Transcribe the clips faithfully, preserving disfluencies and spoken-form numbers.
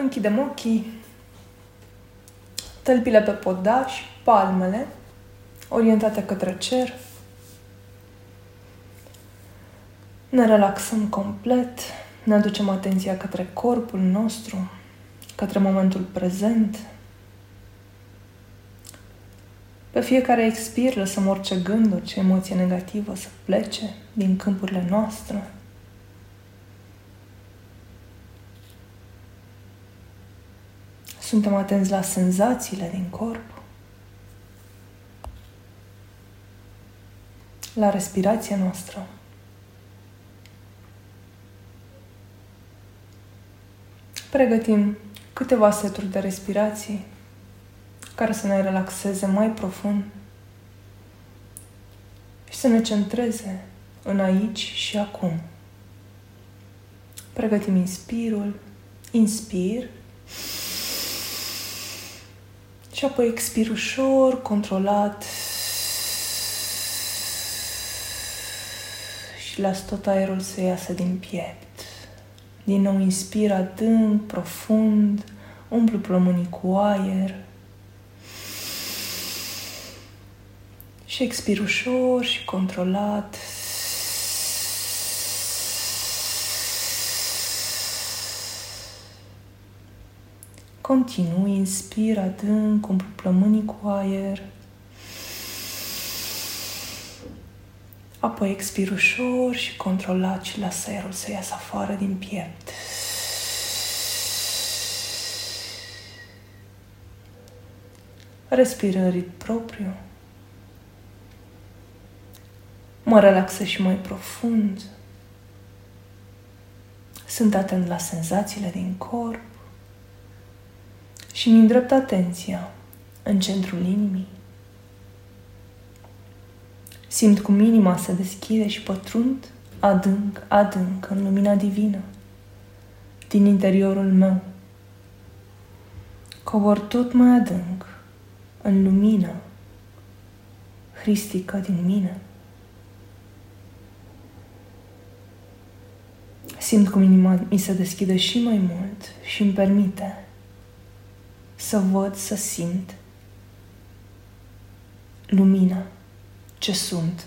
Închidem ochii, tălpile pe podaș, palmele orientate către cer. Ne relaxăm complet, ne aducem atenția către corpul nostru, către momentul prezent. Pe fiecare expir lăsăm orice gând, orice emoție negativă să plece din câmpurile noastre. Suntem atenți la senzațiile din corp, la respirația noastră. Pregătim câteva seturi de respirații care să ne relaxeze mai profund și să ne centreze în aici și acum. Pregătim inspirul, inspir și apoi expir ușor, controlat și las tot aerul să iasă din piept. Din nou inspir adânc, profund, umplu plămânii cu aer și expir ușor și controlat. Continui, inspir adânc, umplu plămânii cu aer. Apoi expir ușor și controlat și las aerul să iasă afară din piept. Respir în ritm propriu. Mă relaxez și mai profund. Sunt atent la senzațiile din corp și îmi îndrept atenția în centrul inimii. Simt cum inima se deschide și pătrund adânc, adânc în lumina divină din interiorul meu. Cobor tot mai adânc în lumina hristică din mine. Simt cum inima mi se deschide și mai mult și îmi permite să văd, să simt lumina, ce sunt.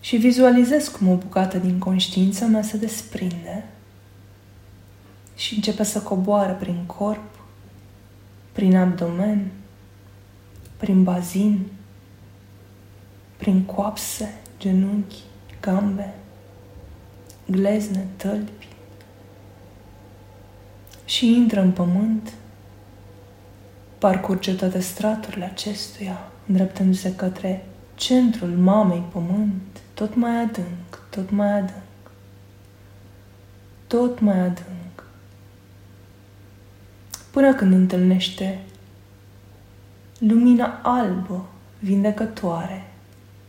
Și vizualizez cum o bucată din conștiința mea se desprinde și începe să coboare prin corp, prin abdomen, prin bazin, prin coapse, genunchi, gambe, glezne, tălpi și intră în pământ. Parcurge toate straturile acestuia, îndreptându-se către centrul mamei pământ, tot mai adânc, tot mai adânc, tot mai adânc, până când întâlnește lumina albă, vindecătoare,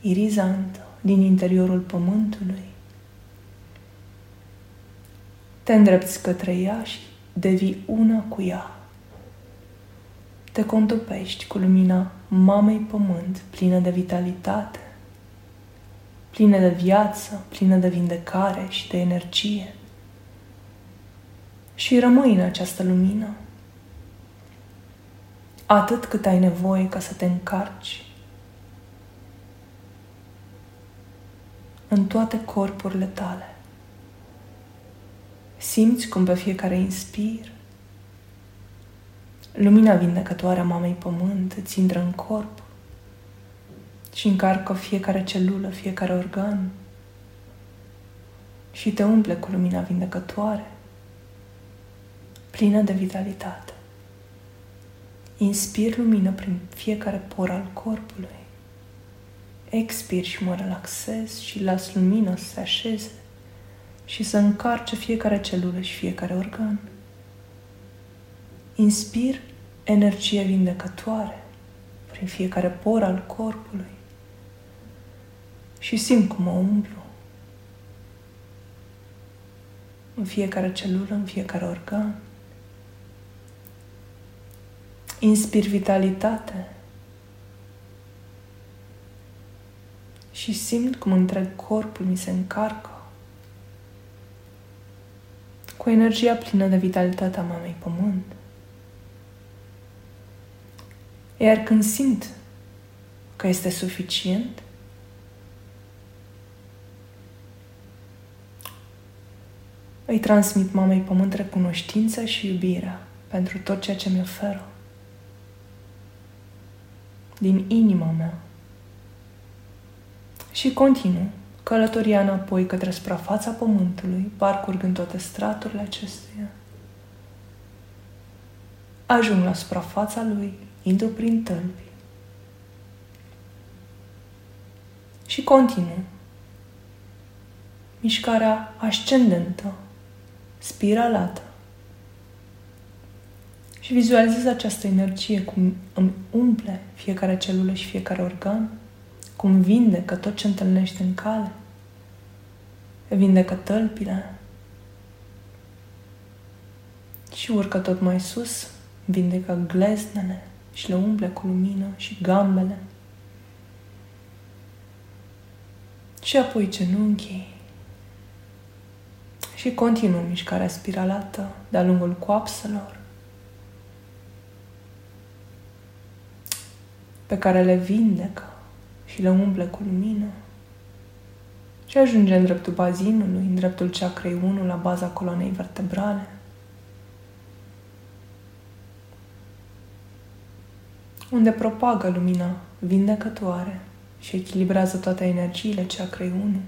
irizantă, din interiorul pământului. Te îndrepți către ea și devii una cu ea. Te contopești cu lumina mamei pământ, plină de vitalitate, plină de viață, plină de vindecare și de energie. Și rămâi în această lumină atât cât ai nevoie ca să te încarci în toate corpurile tale. Simți cum pe fiecare inspir lumina vindecătoare a mamei pământ îți intră în corp și încarcă fiecare celulă, fiecare organ și te umple cu lumina vindecătoare, plină de vitalitate. Inspir lumină prin fiecare por al corpului. Expir și mă relaxez și las lumina să se așeze și să încarce fiecare celulă și fiecare organ. Inspir energie vindecătoare prin fiecare por al corpului și simt cum mă umplu în fiecare celulă, în fiecare organ. Inspir vitalitate și simt cum întreg corpul mi se încarcă cu energia plină de vitalitatea Mamei Pământ. Iar când simt că este suficient, îi transmit Mamei Pământ recunoștința și iubirea pentru tot ceea ce mi oferă. Din inima mea. Și continuu călătoria înapoi către suprafața pământului, parcurgând toate straturile acesteia. Ajung la suprafața lui, intru prin tălpi. Și continuu mișcarea ascendentă, spiralată. Și vizualizez această energie, cum îmi umple fiecare celulă și fiecare organ, cum vindecă tot ce întâlnește în cale, vindecă tălpile și urcă tot mai sus, vindecă gleznele și le umple cu lumină și gambele. Și apoi genunchii și continuă mișcarea spiralată de-a lungul coapselor, pe care le vindecă și le umple cu lumină și ajunge în dreptul bazinului, în dreptul chakrei unu, la baza coloanei vertebrale, unde propagă lumina vindecătoare și echilibrează toate energiile chakrei unu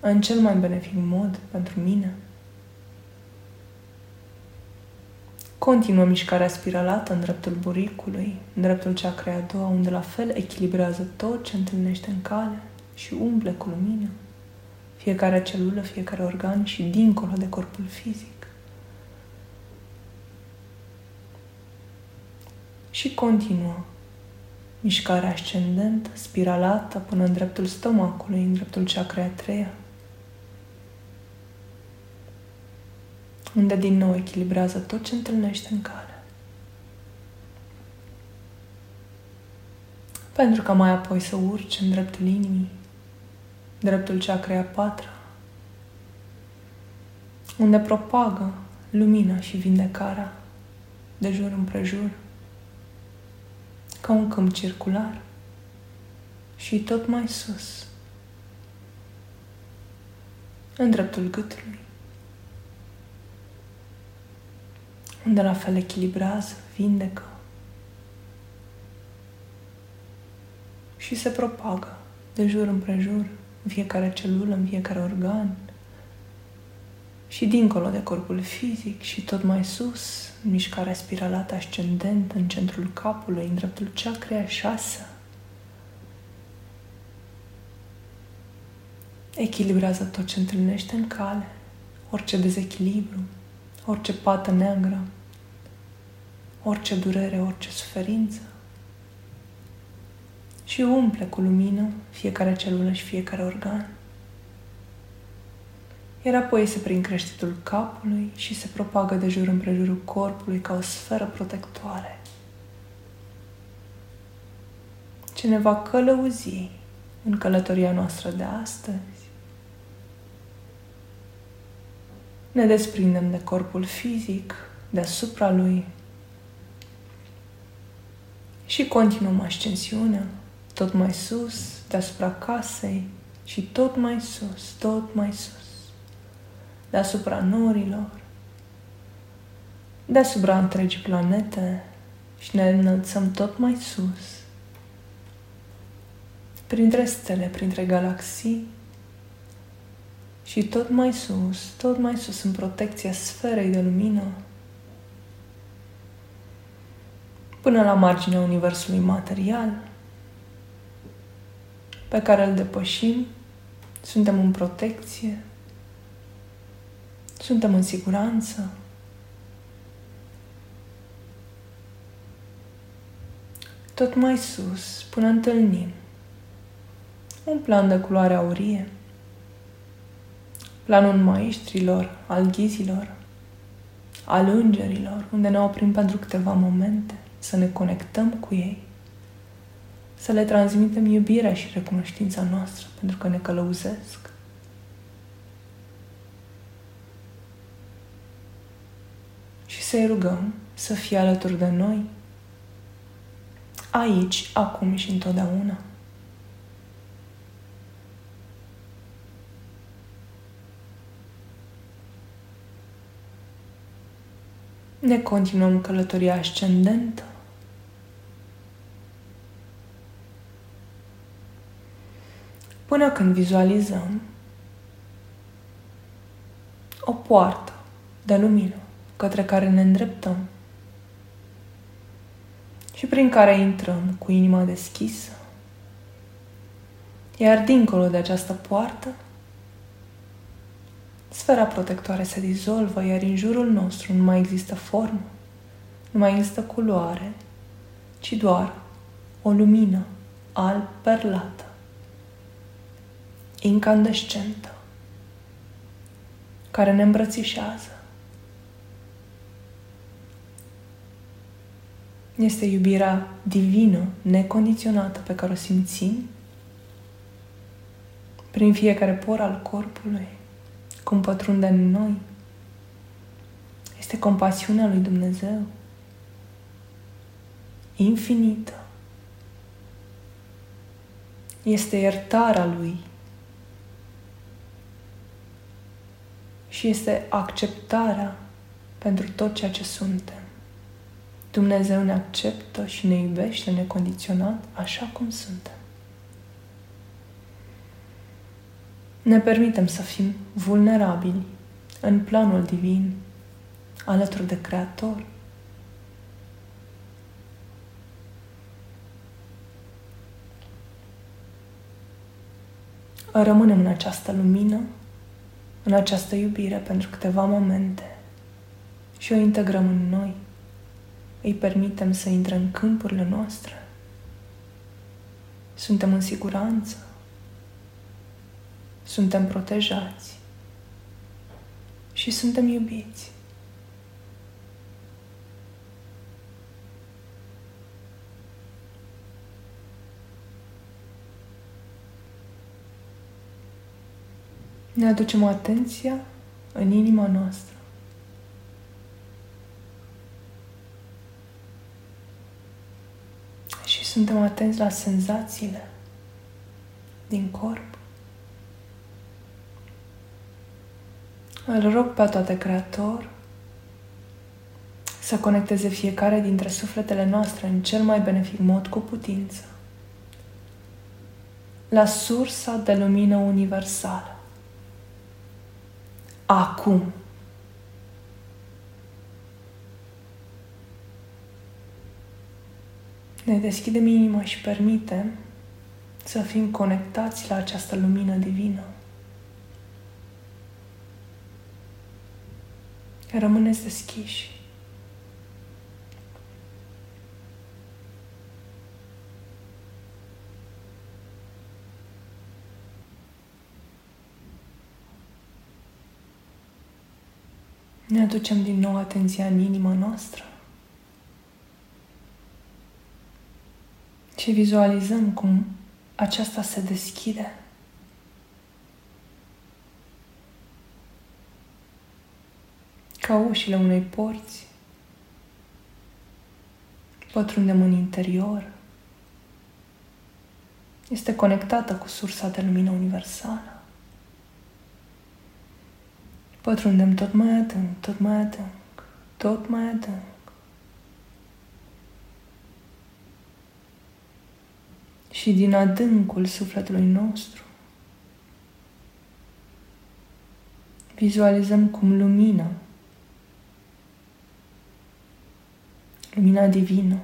în cel mai benefic mod pentru mine. Continuă mișcarea spiralată în dreptul buricului, în dreptul chakrei a doua, unde la fel echilibrează tot ce întâlnește în cale și umple cu lumină fiecare celulă, fiecare organ și dincolo de corpul fizic. Și continuă mișcarea ascendentă, spiralată până în dreptul stomacului, în dreptul chakrei a treia, unde din nou echilibrează tot ce întâlnește în cale. Pentru că mai apoi să urci în dreptul inimii, dreptul chakrei a patra, unde propagă lumina și vindecarea de jur împrejur, ca un câmp circular, și tot mai sus, în dreptul gâtului, unde la fel echilibrează, vindecă și se propagă de jur împrejur, în fiecare celulă, în fiecare organ și dincolo de corpul fizic și tot mai sus, în mișcarea spiralată ascendentă, în centrul capului, în dreptul chakrei a șasea, echilibrează tot ce întâlnește în cale, orice dezechilibru, orice pată neagră, orice durere, orice suferință și umple cu lumină fiecare celulă și fiecare organ. Iar apoi iese prin creștetul capului și se propagă de jur împrejurul corpului ca o sferă protectoare ce ne va călăuzi în călătoria noastră de astăzi. Ne desprindem de corpul fizic, deasupra lui și continuăm ascensiunea tot mai sus, deasupra casei și tot mai sus, tot mai sus, deasupra norilor, deasupra întregii planete și ne înălțăm tot mai sus, printre stele, printre galaxii, și tot mai sus, tot mai sus, în protecția sferei de lumină, până la marginea universului material, pe care îl depășim, suntem în protecție, suntem în siguranță. Tot mai sus, până întâlnim un plan de culoare aurie, planul maestrilor, al ghizilor, al îngerilor, unde ne oprim pentru câteva momente, să ne conectăm cu ei, să le transmitem iubirea și recunoștința noastră pentru că ne călăuzesc. să-i rugăm să fie alături de noi, aici, acum și întotdeauna. Ne continuăm călătoria ascendentă. Până când vizualizăm o poartă de lumină către care ne îndreptăm și prin care intrăm cu inima deschisă, iar dincolo de această poartă, sfera protectoare se dizolvă, iar în jurul nostru nu mai există formă, nu mai există culoare, ci doar o lumină alb-perlată, incandescentă, care ne îmbrățișează. Este iubirea divină, necondiționată, pe care o simțim prin fiecare por al corpului, cum pătrunde în noi. Este compasiunea lui Dumnezeu, infinită. Este iertarea lui și este acceptarea pentru tot ceea ce suntem. Dumnezeu ne acceptă și ne iubește necondiționat, așa cum suntem. Ne permitem să fim vulnerabili în planul divin, alături de Creator. Rămânem în această lumină, în această iubire pentru câteva momente și o integrăm în noi. Îi permitem să intre în câmpurile noastre. Suntem în siguranță. Suntem protejați. Și suntem iubiți. Ne aducem atenția în inima noastră. Suntem atenți la senzațiile din corp. Îl rog pe toate Creator să conecteze fiecare dintre sufletele noastre în cel mai benefic mod cu putință la sursa de lumină universală. Acum! Ne deschidem inima și permitem să fim conectați la această lumină divină. Rămâneți deschiși. Ne aducem din nou atenția în inima noastră. Și vizualizăm cum aceasta se deschide. Ca ușile unei porți, pătrundem în interior. Este conectată cu sursa de lumină universală. Pătrundem tot mai adânc, tot mai adânc, tot mai adânc. Și din adâncul sufletului nostru vizualizăm cum lumina, lumina divină,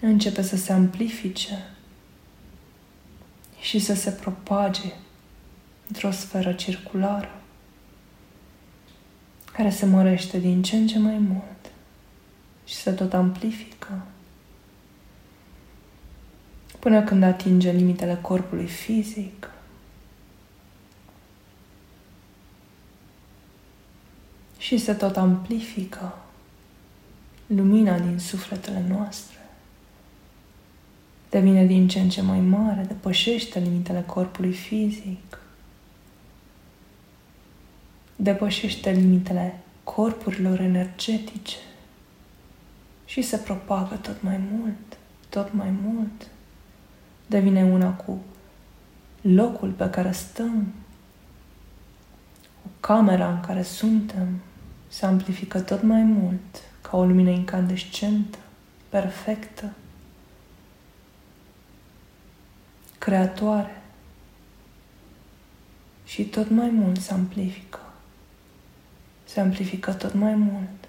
începe să se amplifice și să se propage într-o sferă circulară care se mărește din ce în ce mai mult și se tot amplifică, până când atinge limitele corpului fizic. Și se tot amplifică lumina din sufletele noastre. Devine din ce în ce mai mare, depășește limitele corpului fizic. Depășește limitele corpurilor energetice și se propagă tot mai mult, tot mai mult. Devine una cu locul pe care stăm, cu camera în care suntem, se amplifică tot mai mult, ca o lumină incandescentă, perfectă, creatoare. Și tot mai mult se amplifică. Se amplifică tot mai mult.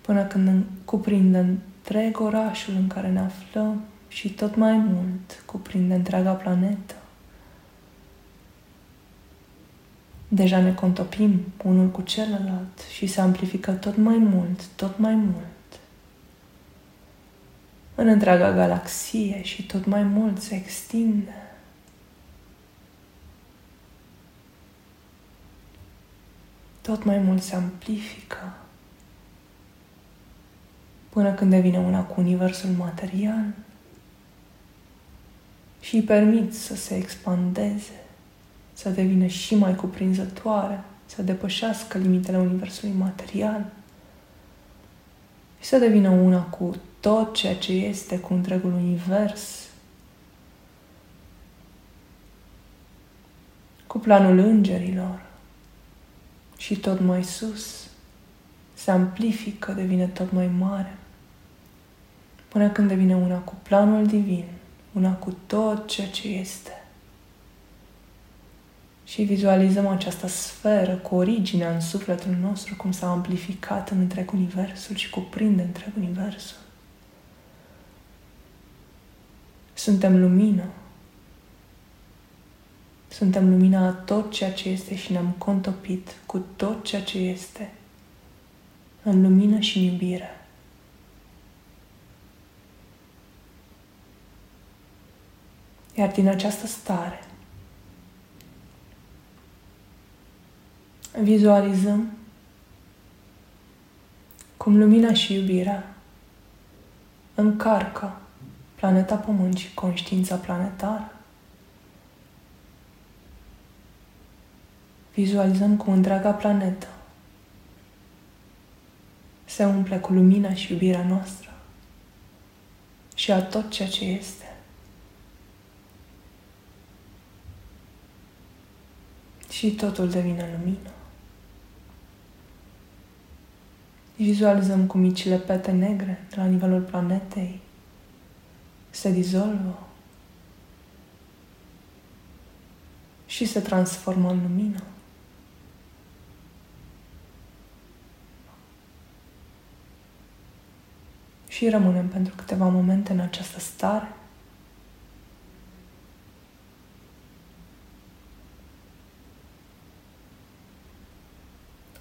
Până când cuprinde întreg orașul în care ne aflăm și tot mai mult cuprinde întreaga planetă. Deja ne contopim unul cu celălalt și se amplifică tot mai mult, tot mai mult. În întreaga galaxie și tot mai mult se extinde. Tot mai mult se amplifică. Până când devine una cu universul material și îi permit să se expandeze, să devină și mai cuprinzătoare, să depășească limitele universului material și să devină una cu tot ceea ce este, cu întregul univers, cu planul îngerilor și tot mai sus, se amplifică, devine tot mai mare, până când devine una cu planul divin, una cu tot ceea ce este. Și vizualizăm această sferă cu originea în sufletul nostru, cum s-a amplificat în întreg universul și cuprinde întreg universul. Suntem lumină. Suntem lumina a tot ceea ce este și ne-am contopit cu tot ceea ce este în lumină și în iubire. Iar din această stare vizualizăm cum lumina și iubirea încarcă planeta Pământ și conștiința planetară. Vizualizăm cum întreaga planetă se umple cu lumina și iubirea noastră și a tot ceea ce este. Și totul devine lumină. Vizualizăm cum micile pete negre de la nivelul planetei se dizolvă și se transformă în lumină. Și rămânem pentru câteva momente în această stare.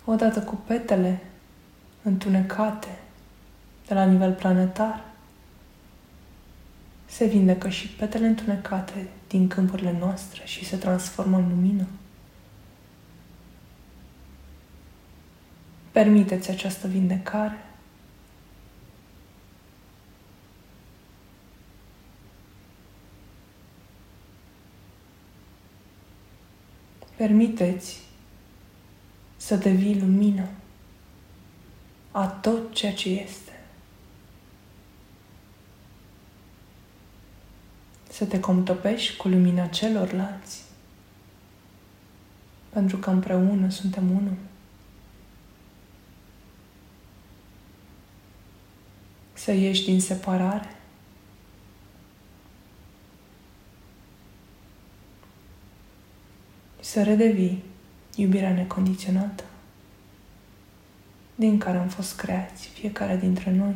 Odată cu petele întunecate de la nivel planetar, se vindecă și petele întunecate din câmpurile noastre și se transformă în lumină. Permiteți această vindecare. Permiteți să devii lumină a tot ceea ce este. Să te contopești cu lumina celorlalți, pentru că împreună suntem unul. Să ieși din separare. Să redevii iubirea necondiționată din care am fost creați fiecare dintre noi.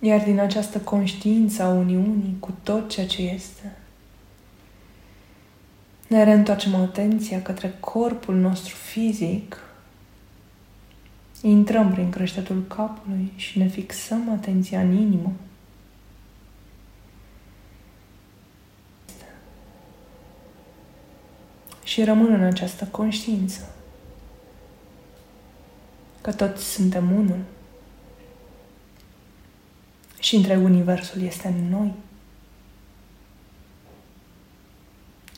Iar din această conștiință a uniunii cu tot ceea ce este, ne reîntoarcem atenția către corpul nostru fizic. Intrăm prin creștetul capului și ne fixăm atenția în inimă. Și rămân în această conștiință că toți suntem unul. și întreg universul este în noi.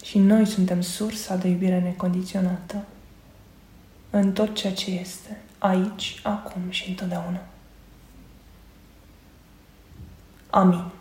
Și noi suntem sursa de iubire necondiționată în tot ceea ce este, aici, acum și întotdeauna. Amin.